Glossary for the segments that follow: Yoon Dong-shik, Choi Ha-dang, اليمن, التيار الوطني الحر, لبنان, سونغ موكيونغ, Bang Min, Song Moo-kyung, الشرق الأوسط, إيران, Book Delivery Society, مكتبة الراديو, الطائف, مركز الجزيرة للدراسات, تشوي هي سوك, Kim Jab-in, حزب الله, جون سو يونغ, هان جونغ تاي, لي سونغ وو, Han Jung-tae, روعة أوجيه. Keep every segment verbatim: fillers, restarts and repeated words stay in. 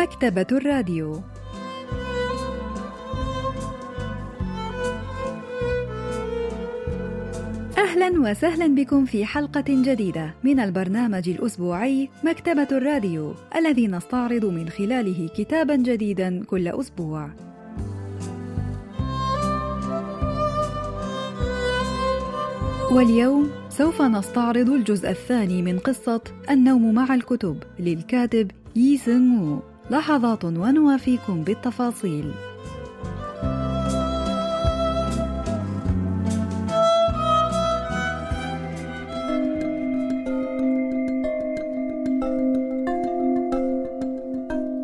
مكتبة الراديو. أهلا وسهلا بكم في حلقة جديدة من البرنامج الأسبوعي مكتبة الراديو، الذي نستعرض من خلاله كتابا جديدا كل أسبوع. واليوم سوف نستعرض الجزء الثاني من قصة النوم مع الكتب للكاتب لي سونغ وو. لحظات ونوافيكم بالتفاصيل.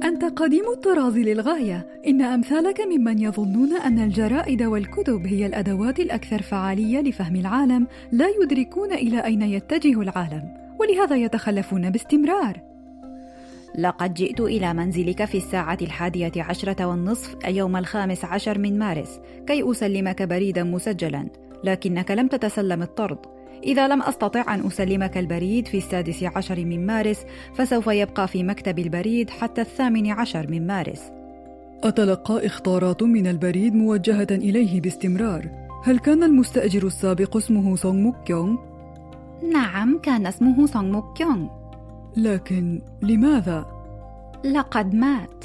أنت قديم الطراز للغاية، إن أمثالك ممن يظنون أن الجرائد والكتب هي الأدوات الأكثر فعالية لفهم العالم لا يدركون إلى أين يتجه العالم، ولهذا يتخلفون باستمرار. لقد جئت إلى منزلك في الساعة الحادية عشرة والنصف اليوم الخامس عشر من مارس كي أسلمك بريدا مسجلا، لكنك لم تتسلم الطرد. إذا لم أستطع أن أسلمك البريد في السادس عشر من مارس فسوف يبقى في مكتب البريد حتى الثامن عشر من مارس. أتلقى إخطارات من البريد موجهة إليه باستمرار. هل كان المستأجر السابق اسمه سونغ موكيونغ؟ نعم، كان اسمه سونغ موكيونغ. لكن لماذا؟ لقد مات.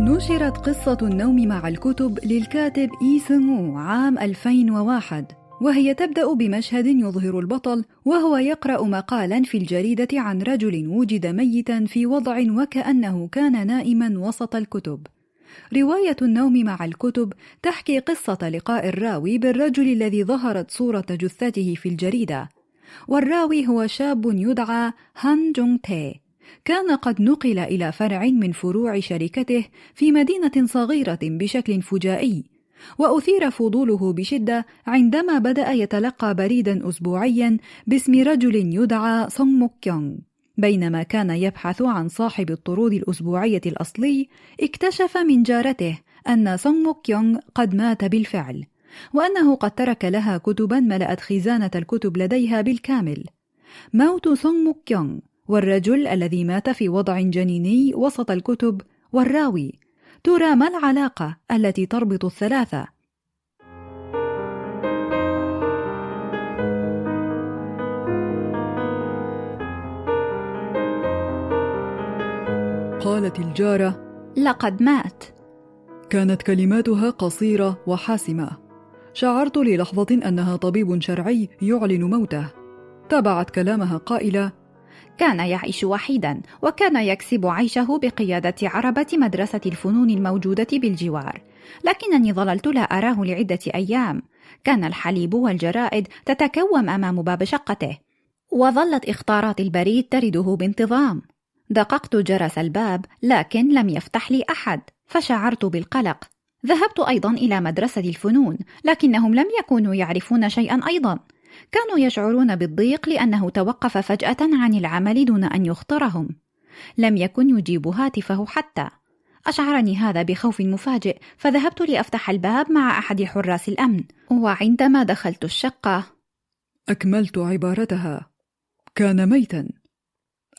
نشرت قصة النوم مع الكتب للكاتب لي سونغ وو عام ألفين وواحد، وهي تبدأ بمشهد يظهر البطل وهو يقرأ مقالا في الجريدة عن رجل وجد ميتا في وضع وكأنه كان نائما وسط الكتب. رواية النوم مع الكتب تحكي قصة لقاء الراوي بالرجل الذي ظهرت صورة جثته في الجريدة، والراوي هو شاب يدعى هان جونغ-تاe. كان قد نقل إلى فرع من فروع شركته في مدينة صغيرة بشكل فجائي، وأثير فضوله بشدة عندما بدأ يتلقى بريدا أسبوعيا باسم رجل يدعى سونغ موكيونغ. بينما كان يبحث عن صاحب الطرود الأسبوعية الأصلي، اكتشف من جارته أن سونغ موكيونغ قد مات بالفعل، وأنه قد ترك لها كتبا ملأت خزانة الكتب لديها بالكامل. موت سونغ موكيونغ والرجل الذي مات في وضع جنيني وسط الكتب والراوي، ترى ما العلاقة التي تربط الثلاثة؟ قالت الجارة: لقد مات. كانت كلماتها قصيرة وحاسمة. شعرت للحظة أنها طبيب شرعي يعلن موته. تابعت كلامها قائلة: كان يعيش وحيدا، وكان يكسب عيشه بقيادة عربة مدرسة الفنون الموجودة بالجوار، لكنني ظللت لا أراه لعدة أيام. كان الحليب والجرائد تتكوم أمام باب شقته، وظلت إخطارات البريد ترده بانتظام. دققت جرس الباب لكن لم يفتح لي أحد، فشعرت بالقلق. ذهبت أيضا إلى مدرسة الفنون، لكنهم لم يكونوا يعرفون شيئا أيضا. كانوا يشعرون بالضيق لأنه توقف فجأة عن العمل دون أن يخطرهم. لم يكن يجيب هاتفه حتى. أشعرني هذا بخوف مفاجئ، فذهبت لأفتح الباب مع أحد حراس الأمن، وعندما دخلت الشقة أكملت عبارتها: كان ميتا.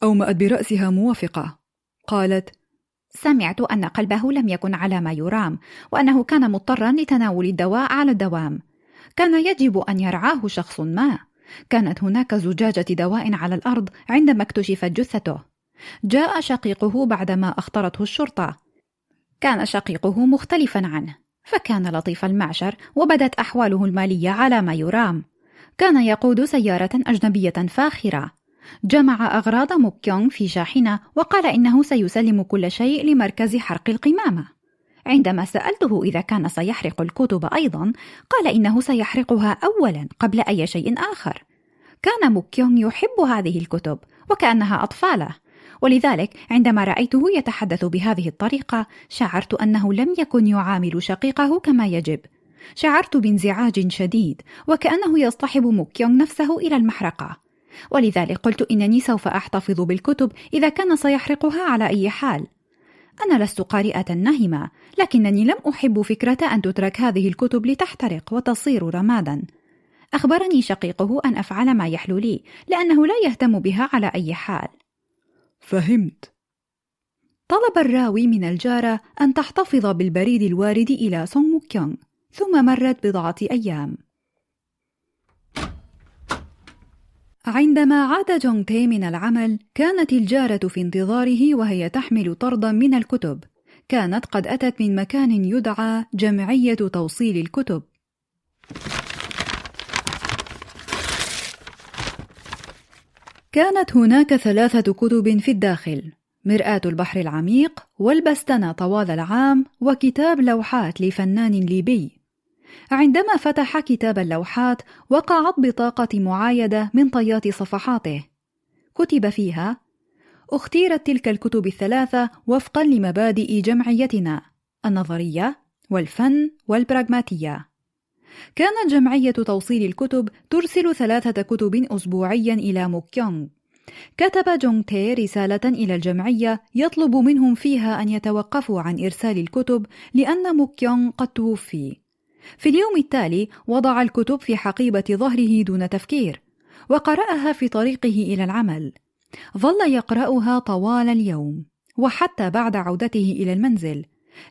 أومأت برأسها موافقة. قالت: سمعت أن قلبه لم يكن على ما يرام، وأنه كان مضطرا لتناول الدواء على الدوام. كان يجب أن يرعاه شخص ما. كانت هناك زجاجة دواء على الأرض عندما اكتشفت جثته. جاء شقيقه بعدما أخطرته الشرطة. كان شقيقه مختلفا عنه، فكان لطيف المعشر، وبدت أحواله المالية على ما يرام. كان يقود سيارة أجنبية فاخرة. جمع أغراض موكيونغ في شاحنة، وقال إنه سيسلم كل شيء لمركز حرق القمامة. عندما سألته إذا كان سيحرق الكتب أيضا، قال إنه سيحرقها أولا قبل أي شيء آخر. كان موكيونغ يحب هذه الكتب وكأنها أطفاله، ولذلك عندما رأيته يتحدث بهذه الطريقة شعرت أنه لم يكن يعامل شقيقه كما يجب. شعرت بانزعاج شديد، وكأنه يصطحب موكيونغ نفسه إلى المحرقة، ولذلك قلت إنني سوف أحتفظ بالكتب إذا كان سيحرقها على أي حال. أنا لست قارئة نهمة، لكنني لم أحب فكرة أن تترك هذه الكتب لتحترق وتصير رمادا. أخبرني شقيقه أن أفعل ما يحلو لي لأنه لا يهتم بها على أي حال. فهمت. طلب الراوي من الجارة أن تحتفظ بالبريد الوارد إلى سونغ موكيونغ، ثم مرت بضعة أيام. عندما عاد جونغ تاي من العمل، كانت الجارة في انتظاره وهي تحمل طردا من الكتب. كانت قد أتت من مكان يدعى جمعية توصيل الكتب. كانت هناك ثلاثة كتب في الداخل: مرآة البحر العميق، والبستنة طوال العام، وكتاب لوحات لفنان ليبي. عندما فتح كتاب اللوحات، وقعت بطاقة معايدة من طيات صفحاته، كتب فيها: اختيرت تلك الكتب الثلاثة وفقا لمبادئ جمعيتنا، النظرية والفن والبراغماتية. كانت جمعية توصيل الكتب ترسل ثلاثة كتب أسبوعيا إلى موكيونغ. كتب جونغ تاي رسالة إلى الجمعية يطلب منهم فيها أن يتوقفوا عن إرسال الكتب لأن موكيونغ قد توفي. في اليوم التالي وضع الكتب في حقيبة ظهره دون تفكير، وقرأها في طريقه إلى العمل. ظل يقرأها طوال اليوم وحتى بعد عودته إلى المنزل.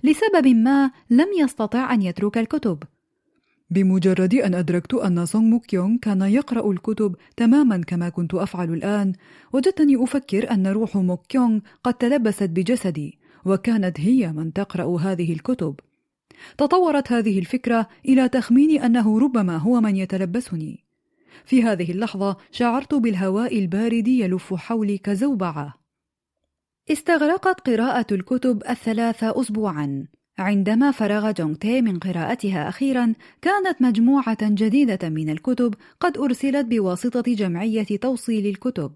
لسبب ما لم يستطع أن يترك الكتب. بمجرد أن أدركت أن سونغ موكيونغ كان يقرأ الكتب تماما كما كنت أفعل الآن، وجدتني أفكر أن روح موكيونغ قد تلبست بجسدي وكانت هي من تقرأ هذه الكتب. تطورت هذه الفكرة إلى تخمين أنه ربما هو من يتلبسني. في هذه اللحظة شعرت بالهواء البارد يلف حولي كزوبعة. استغرقت قراءة الكتب الثلاثة أسبوعاً. عندما فرغ جونغ تاي من قراءتها أخيراً، كانت مجموعة جديدة من الكتب قد أرسلت بواسطة جمعية توصيل الكتب.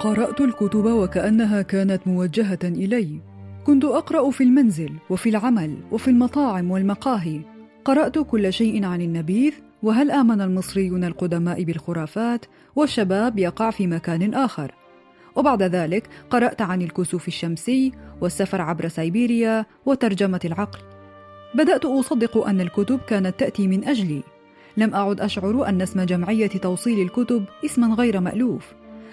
قرأت الكتب وكأنها كانت موجهة إلي. كنت أقرأ في المنزل وفي العمل وفي المطاعم والمقاهي. قرأت كل شيء عن النبيذ، وهل آمن المصريون القدماء بالخرافات، والشباب يقع في مكان آخر. وبعد ذلك قرأت عن الكسوف الشمسي والسفر عبر سيبيريا وترجمة العقل. بدأت أصدق أن الكتب كانت تأتي من أجلي. لم أعد أشعر أن اسم جمعية توصيل الكتب اسما غير مألوف،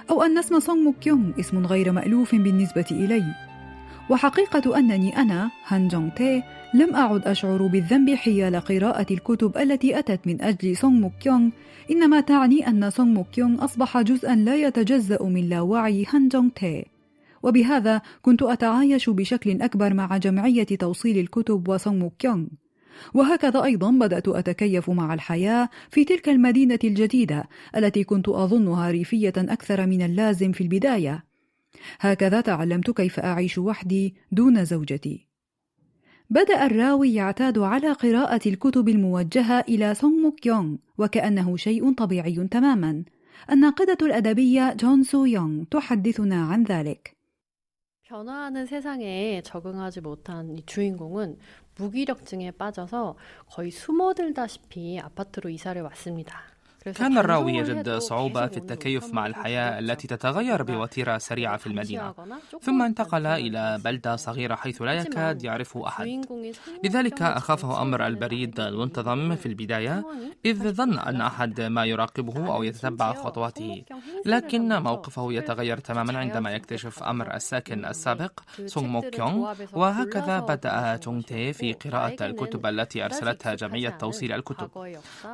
أو أن اسم سونغ موكيونغ اسم غير مألوف بالنسبة إلي. وحقيقة أنني أنا هان جونغ تاي لم أعد أشعر بالذنب حيال قراءة الكتب التي أتت من أجل سونغ موكيونغ، إنما تعني أن سونغ موكيونغ أصبح جزءا لا يتجزأ من لاوعي هان جونغ تاي. وبهذا كنت أتعايش بشكل أكبر مع جمعية توصيل الكتب وسونغ موكيونغ. وهكذا أيضا بدأت أتكيف مع الحياة في تلك المدينة الجديدة التي كنت أظنها ريفية أكثر من اللازم في البداية. هكذا تعلمت كيف أعيش وحدي دون زوجتي. بدأ الراوي يعتاد على قراءة الكتب الموجهة إلى سونغ موكيونغ وكأنه شيء طبيعي تماما. الناقدة الأدبية جون سو يونغ تحدثنا عن ذلك. 변화하는 세상에 적응하지 못한 이 주인공은 무기력증에 빠져서 거의 숨어들다시피 아파트로 이사를 왔습니다. كان الراوي يجد صعوبة في التكيف مع الحياة التي تتغير بوتيرة سريعة في المدينة، ثم انتقل إلى بلدة صغيرة حيث لا يكاد يعرفه أحد. لذلك أخافه أمر البريد المنتظم في البداية، إذ ظن أن أحد ما يراقبه أو يتتبع خطواته. لكن موقفه يتغير تماما عندما يكتشف أمر الساكن السابق سونغ موكيونغ. وهكذا بدأ جونغ تاي في قراءة الكتب التي أرسلتها جمعية توصيل الكتب.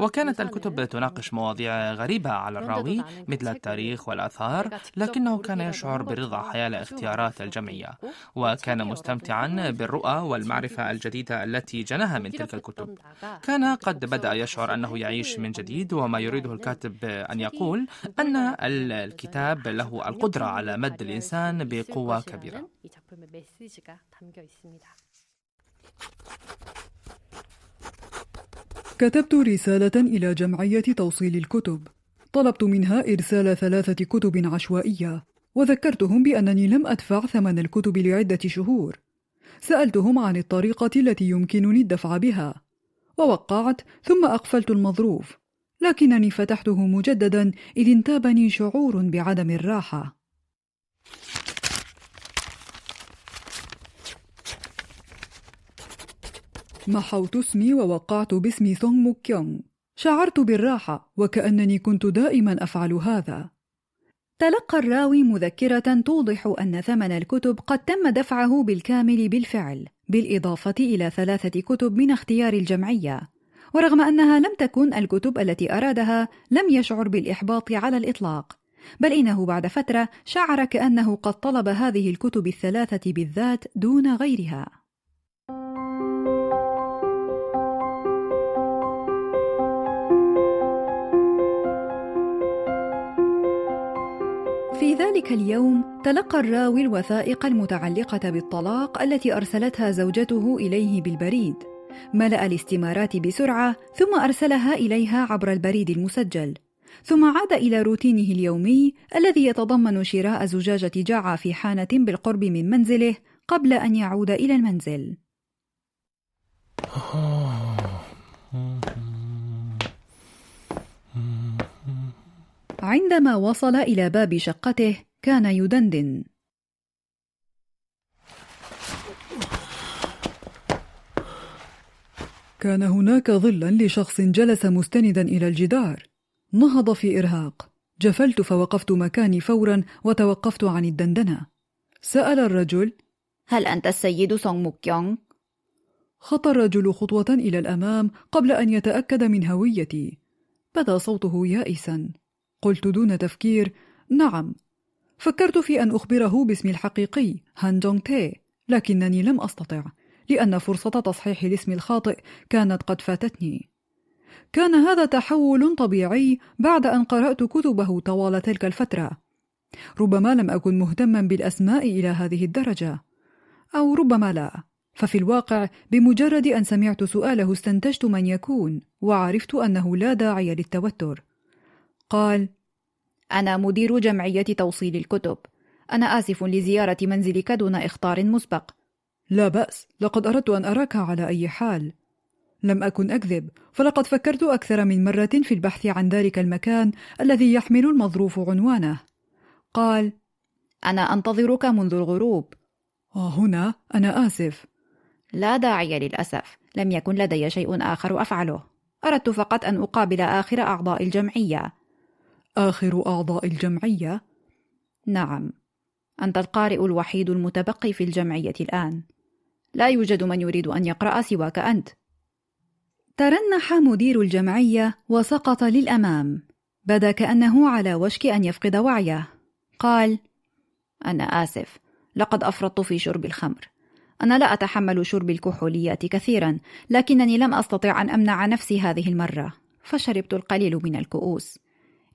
وكانت الكتب تناقش مواضيع غريبة على الراوي مثل التاريخ والآثار، لكنه كان يشعر بالرضا حيال اختيارات الجمعية، وكان مستمتعا بالرؤى والمعرفة الجديدة التي جناها من تلك الكتب. كان قد بدأ يشعر أنه يعيش من جديد، وما يريده الكاتب أن يقول أن الكتاب له القدرة على مد الإنسان بقوة كبيرة. كتبت رسالة إلى جمعية توصيل الكتب. طلبت منها إرسال ثلاثة كتب عشوائية، وذكرتهم بأنني لم أدفع ثمن الكتب لعدة شهور. سألتهم عن الطريقة التي يمكنني الدفع بها، ووقعت ثم أقفلت المظروف. لكنني فتحته مجددا إذ انتابني شعور بعدم الراحة. محوت اسمي ووقعت باسم سونغ مو كيونغ. شعرت بالراحة وكأنني كنت دائما أفعل هذا. تلقى الراوي مذكرة توضح أن ثمن الكتب قد تم دفعه بالكامل بالفعل، بالإضافة إلى ثلاثة كتب من اختيار الجمعية، ورغم أنها لم تكن الكتب التي أرادها لم يشعر بالإحباط على الإطلاق، بل إنه بعد فترة شعر كأنه قد طلب هذه الكتب الثلاثة بالذات دون غيرها. في ذلك اليوم تلقى الراوي الوثائق المتعلقة بالطلاق التي أرسلتها زوجته إليه بالبريد، ملأ الاستمارات بسرعة ثم أرسلها إليها عبر البريد المسجل، ثم عاد إلى روتينه اليومي الذي يتضمن شراء زجاجة جعة في حانة بالقرب من منزله قبل أن يعود إلى المنزل. عندما وصل إلى باب شقته كان يدندن. كان هناك ظلا لشخص جلس مستندا إلى الجدار. نهض في إرهاق، جفلت فوقفت مكاني فورا وتوقفت عن الدندنة. سأل الرجل: هل أنت السيد سونغ موكيونغ؟ خط الرجل خطوة إلى الأمام قبل أن يتأكد من هويتي. بدا صوته يائسا. قلت دون تفكير: نعم. فكرت في أن أخبره باسمي الحقيقي هان جونغ تاي، لكنني لم أستطع لأن فرصة تصحيح الاسم الخاطئ كانت قد فاتتني. كان هذا تحول طبيعي بعد أن قرأت كتبه طوال تلك الفترة. ربما لم أكن مهتما بالأسماء إلى هذه الدرجة، أو ربما لا، ففي الواقع بمجرد أن سمعت سؤاله استنتجت من يكون وعرفت أنه لا داعي للتوتر. قال: أنا مدير جمعية توصيل الكتب، أنا آسف لزيارة منزلك دون إخطار مسبق. لا بأس، لقد أردت أن أراك على أي حال. لم أكن أكذب، فلقد فكرت أكثر من مرة في البحث عن ذلك المكان الذي يحمل المظروف عنوانه. قال: أنا أنتظرك منذ الغروب. آه هنا، أنا آسف. لا داعي للأسف، لم يكن لدي شيء آخر أفعله، أردت فقط أن أقابل آخر أعضاء الجمعية. آخر أعضاء الجمعية؟ نعم، أنت القارئ الوحيد المتبقي في الجمعية الآن، لا يوجد من يريد أن يقرأ سواك أنت. ترنح مدير الجمعية وسقط للأمام، بدا كأنه على وشك أن يفقد وعيه. قال: أنا آسف، لقد أفرطت في شرب الخمر، أنا لا أتحمل شرب الكحوليات كثيرا، لكنني لم أستطع أن أمنع نفسي هذه المرة، فشربت القليل من الكؤوس.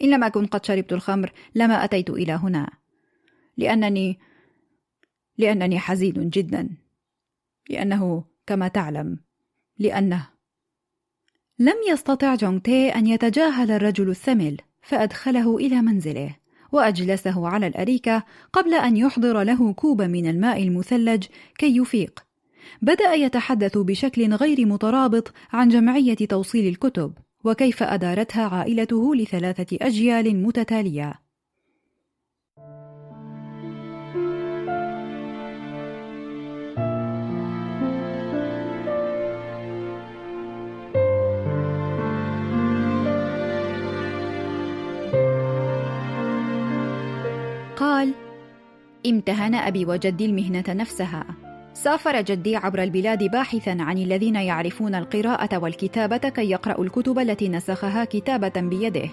إن لم أكن قد شربت الخمر لما أتيت إلى هنا، لأنني لأنني حزين جدا، لأنه كما تعلم لأنه لم يستطع جونغ تاي أن يتجاهل الرجل الثمل، فأدخله إلى منزله وأجلسه على الأريكة قبل أن يحضر له كوبا من الماء المثلج كي يفيق. بدأ يتحدث بشكل غير مترابط عن جمعية توصيل الكتب وكيف أدارتها عائلته لثلاثة أجيال متتالية. قال: امتهن أبي وجدي المهنة نفسها، سافر جدي عبر البلاد باحثا عن الذين يعرفون القراءة والكتابة كي يقرأوا الكتب التي نسخها كتابة بيده،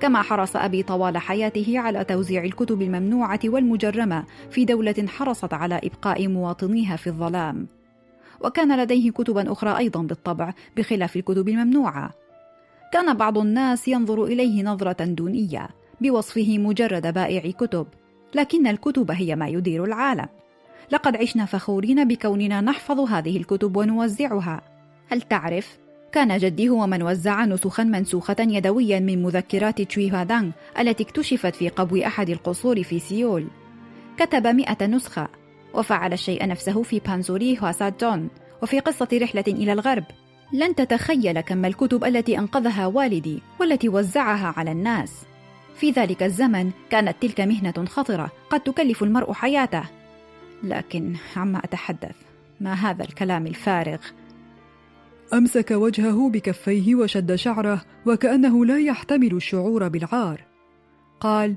كما حرص أبي طوال حياته على توزيع الكتب الممنوعة والمجرمة في دولة حرصت على إبقاء مواطنيها في الظلام، وكان لديه كتبا أخرى أيضا بالطبع بخلاف الكتب الممنوعة. كان بعض الناس ينظر إليه نظرة دونية بوصفه مجرد بائع كتب، لكن الكتب هي ما يدير العالم. لقد عشنا فخورين بكوننا نحفظ هذه الكتب ونوزعها. هل تعرف؟ كان جدي هو من وزع نسخا منسوخة يدويا من مذكرات تشوي هادانغ التي اكتشفت في قبو أحد القصور في سيول. كتب مئة نسخة، وفعل الشيء نفسه في بانزوري هواسادون وفي قصة رحلة إلى الغرب، لن تتخيل كم الكتب التي أنقذها والدي والتي وزعها على الناس. في ذلك الزمن كانت تلك مهنة خطرة قد تكلف المرء حياته. لكن عما أتحدث؟ ما هذا الكلام الفارغ؟ أمسك وجهه بكفيه وشد شعره وكأنه لا يحتمل الشعور بالعار. قال: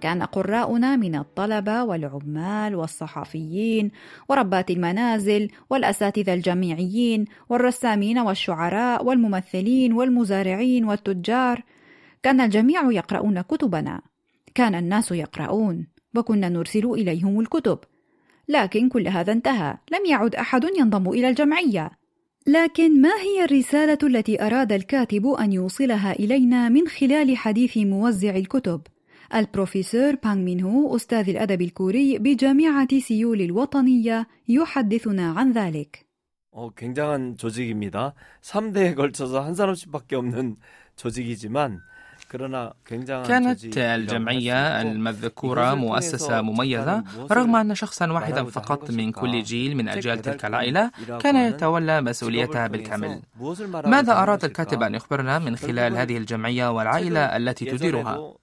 كان قراؤنا من الطلبة والعمال والصحفيين وربات المنازل والأساتذة الجامعيين والرسامين والشعراء والممثلين والمزارعين والتجار. كان الجميع يقرؤون كتبنا، كان الناس يقرؤون وكنا نرسل إليهم الكتب. لكن كل هذا انتهى، لم يعد أحد ينضم إلى الجمعية. لكن ما هي الرسالة التي أراد الكاتب أن يوصلها إلينا من خلال حديث موزع الكتب؟ البروفيسور بانغ مين هو أستاذ الأدب الكوري بجامعة سيول الوطنية يحدثنا عن ذلك. 어, 굉장한 조직입니다. ثلاث 대에 걸쳐서 한 사람씩밖에 없는 조직이지만 كانت الجمعية المذكورة مؤسسة مميزة، رغم أن شخصا واحدا فقط من كل جيل من أجيال تلك العائلة كان يتولى مسؤوليتها بالكامل. ماذا أراد الكاتب أن يخبرنا من خلال هذه الجمعية والعائلة التي تديرها؟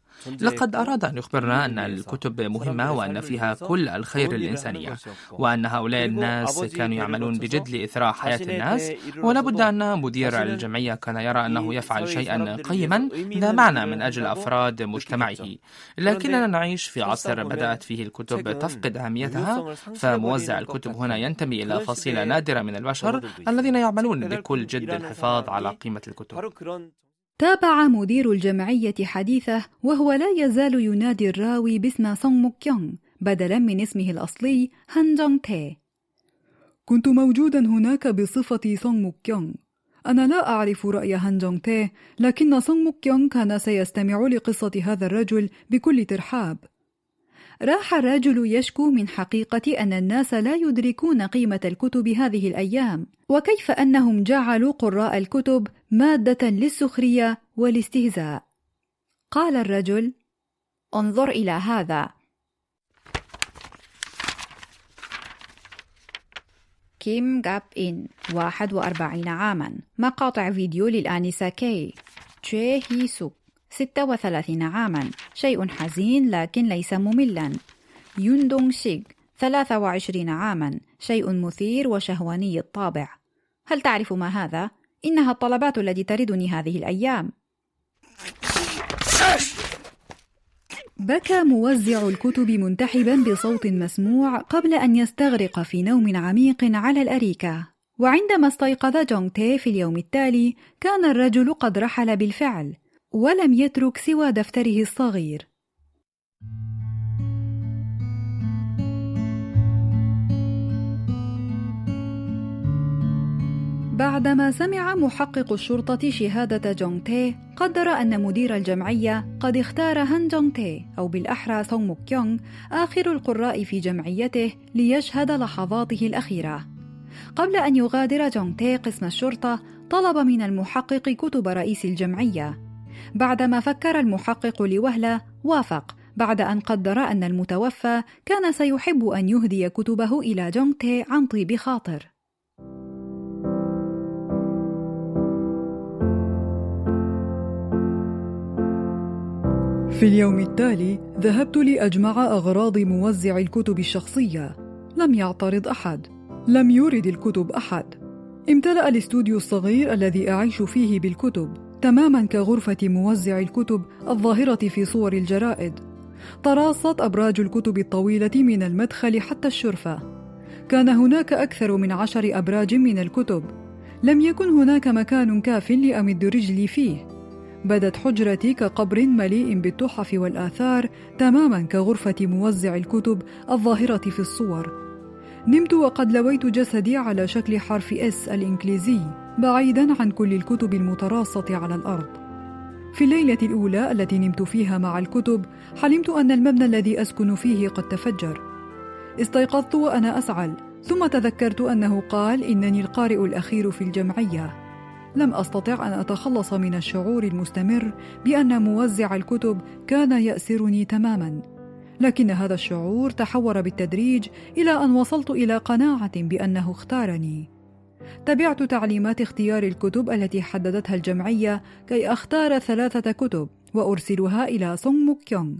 لقد أراد أن يخبرنا أن الكتب مهمة وأن فيها كل الخير الإنسانية، وأن هؤلاء الناس كانوا يعملون بجد لإثراء حياة الناس، ولا بد أن مدير الجمعية كان يرى أنه يفعل شيئا قيما ذا معنى من أجل أفراد مجتمعه. لكننا نعيش في عصر بدأت فيه الكتب تفقد أهميتها، فموزع الكتب هنا ينتمي إلى فصيلة نادرة من البشر الذين يعملون بكل جد الحفاظ على قيمة الكتب. تابع مدير الجمعية حديثه وهو لا يزال ينادي الراوي باسم سونغ موكيونغ بدلا من اسمه الأصلي هان جونغ تاي. كنت موجودا هناك بصفتي سونغ موكيونغ. أنا لا أعرف رأي هان جونغ تاي، لكن سونغ موكيونغ كان سيستمع لقصة هذا الرجل بكل ترحاب. راح الرجل يشكو من حقيقة أن الناس لا يدركون قيمة الكتب هذه الأيام، وكيف أنهم جعلوا قراء الكتب مادة للسخرية والاستهزاء. قال الرجل: انظر إلى هذا. كيم جاب إن، واحد وأربعين عاما. مقاطع فيديو للآنسة كي. تشوي هي سوك، ستة وثلاثين عاما. شيء حزين لكن ليس مملا. يون دونغ شيك، ثلاثة وعشرين عاما. شيء مثير وشهواني الطابع. هل تعرف ما هذا؟ إنها الطلبات التي تردني هذه الأيام. بكى موزع الكتب منتحبا بصوت مسموع قبل أن يستغرق في نوم عميق على الأريكة. وعندما استيقظ جونغ تاي في اليوم التالي كان الرجل قد رحل بالفعل، ولم يترك سوى دفتره الصغير. بعدما سمع محقق الشرطة شهادة جونغ تاي قدر أن مدير الجمعية قد اختار هان جونغ تاي، أو بالأحرى سونغ موكيونغ، آخر القراء في جمعيته ليشهد لحظاته الأخيرة. قبل أن يغادر جونغ تاي قسم الشرطة طلب من المحقق كتب رئيس الجمعية. بعدما فكر المحقق لوهلة وافق، بعد أن قدر أن المتوفى كان سيحب أن يهدي كتبه إلى جونغ تاي عن طيب خاطر. في اليوم التالي ذهبت لأجمع أغراض موزع الكتب الشخصية. لم يعترض أحد، لم يرد الكتب أحد. امتلأ الاستوديو الصغير الذي أعيش فيه بالكتب، تماماً كغرفة موزع الكتب الظاهرة في صور الجرائد. تراصت أبراج الكتب الطويلة من المدخل حتى الشرفة. كان هناك أكثر من عشر أبراج من الكتب. لم يكن هناك مكان كاف لأمد رجلي فيه. بدت حجرتي كقبر مليء بالتحف والآثار، تماماً كغرفة موزع الكتب الظاهرة في الصور. نمت وقد لويت جسدي على شكل حرف إس الإنجليزي، بعيداً عن كل الكتب المتراصة على الأرض. في الليلة الأولى التي نمت فيها مع الكتب، حلمت أن المبنى الذي أسكن فيه قد تفجر. استيقظت وأنا أسعل، ثم تذكرت أنه قال: إنني القارئ الأخير في الجمعية. لم أستطع أن أتخلص من الشعور المستمر بأن موزع الكتب كان يأسرني تماماً، لكن هذا الشعور تحور بالتدريج إلى أن وصلت إلى قناعة بأنه اختارني. تبعت تعليمات اختيار الكتب التي حددتها الجمعية كي أختار ثلاثة كتب وأرسلها إلى سونغ موكيونغ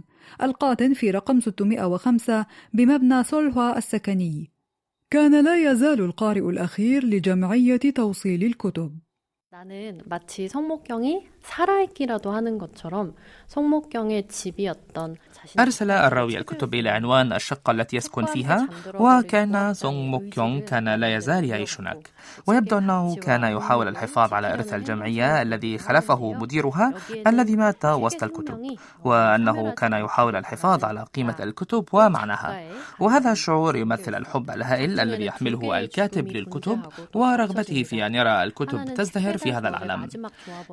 القاطن في رقم ستمائة وخمسة بمبنى سولهوا السكني. كان لا يزال القارئ الأخير لجمعية توصيل الكتب. 나는 마치 성목경이 살아있기라도 하는 것처럼 성목경의 집이었던 أرسل الراوي الكتب إلى عنوان الشقة التي يسكن فيها، وكان سونغ موكيونغ كان لا يزال يعيش هناك، ويبدو أنه كان يحاول الحفاظ على إرث الجمعية الذي خلفه مديرها الذي مات وسط الكتب، وأنه كان يحاول الحفاظ على قيمة الكتب ومعناها، وهذا الشعور يمثل الحب الهائل الذي يحمله الكاتب للكتب ورغبته في أن يرى الكتب تزدهر في هذا العالم.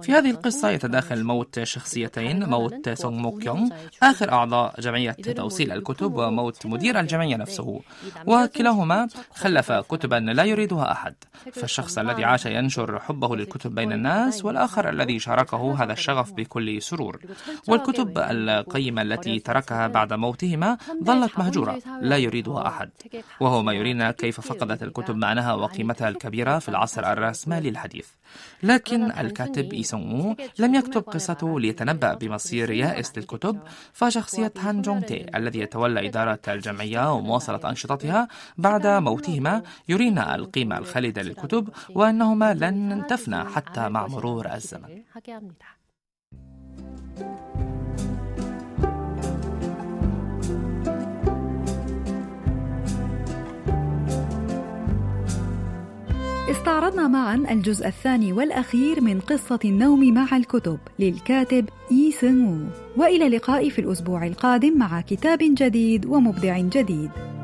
في هذه القصة يتداخل موت شخصيتين، موت سونغ موكيونغ آخر أعضاء جمعية توصيل الكتب وموت مدير الجمعية نفسه، وكلاهما خلف كتبا لا يريدها أحد، فالشخص الذي عاش ينشر حبه للكتب بين الناس، والآخر الذي شاركه هذا الشغف بكل سرور، والكتب القيمة التي تركها بعد موتهما ظلت مهجورة لا يريدها أحد، وهو ما يرينا كيف فقدت الكتب معناها وقيمتها الكبيرة في العصر الرأسمالي الحديث. لكن الكاتب لي سونغ وو لم يكتب قصته ليتنبأ بمصير يائس للكتب، فشخصية هان جونغ تاي الذي يتولى إدارة الجمعية ومواصلة أنشطتها بعد موتهما يرينا القيمة الخالدة للكتب وأنهما لن تفنى حتى مع مرور الزمن. استعرضنا معاً الجزء الثاني والأخير من قصة النوم مع الكتب للكاتب لي سونغ وو، وإلى اللقاء في الأسبوع القادم مع كتاب جديد ومبدع جديد.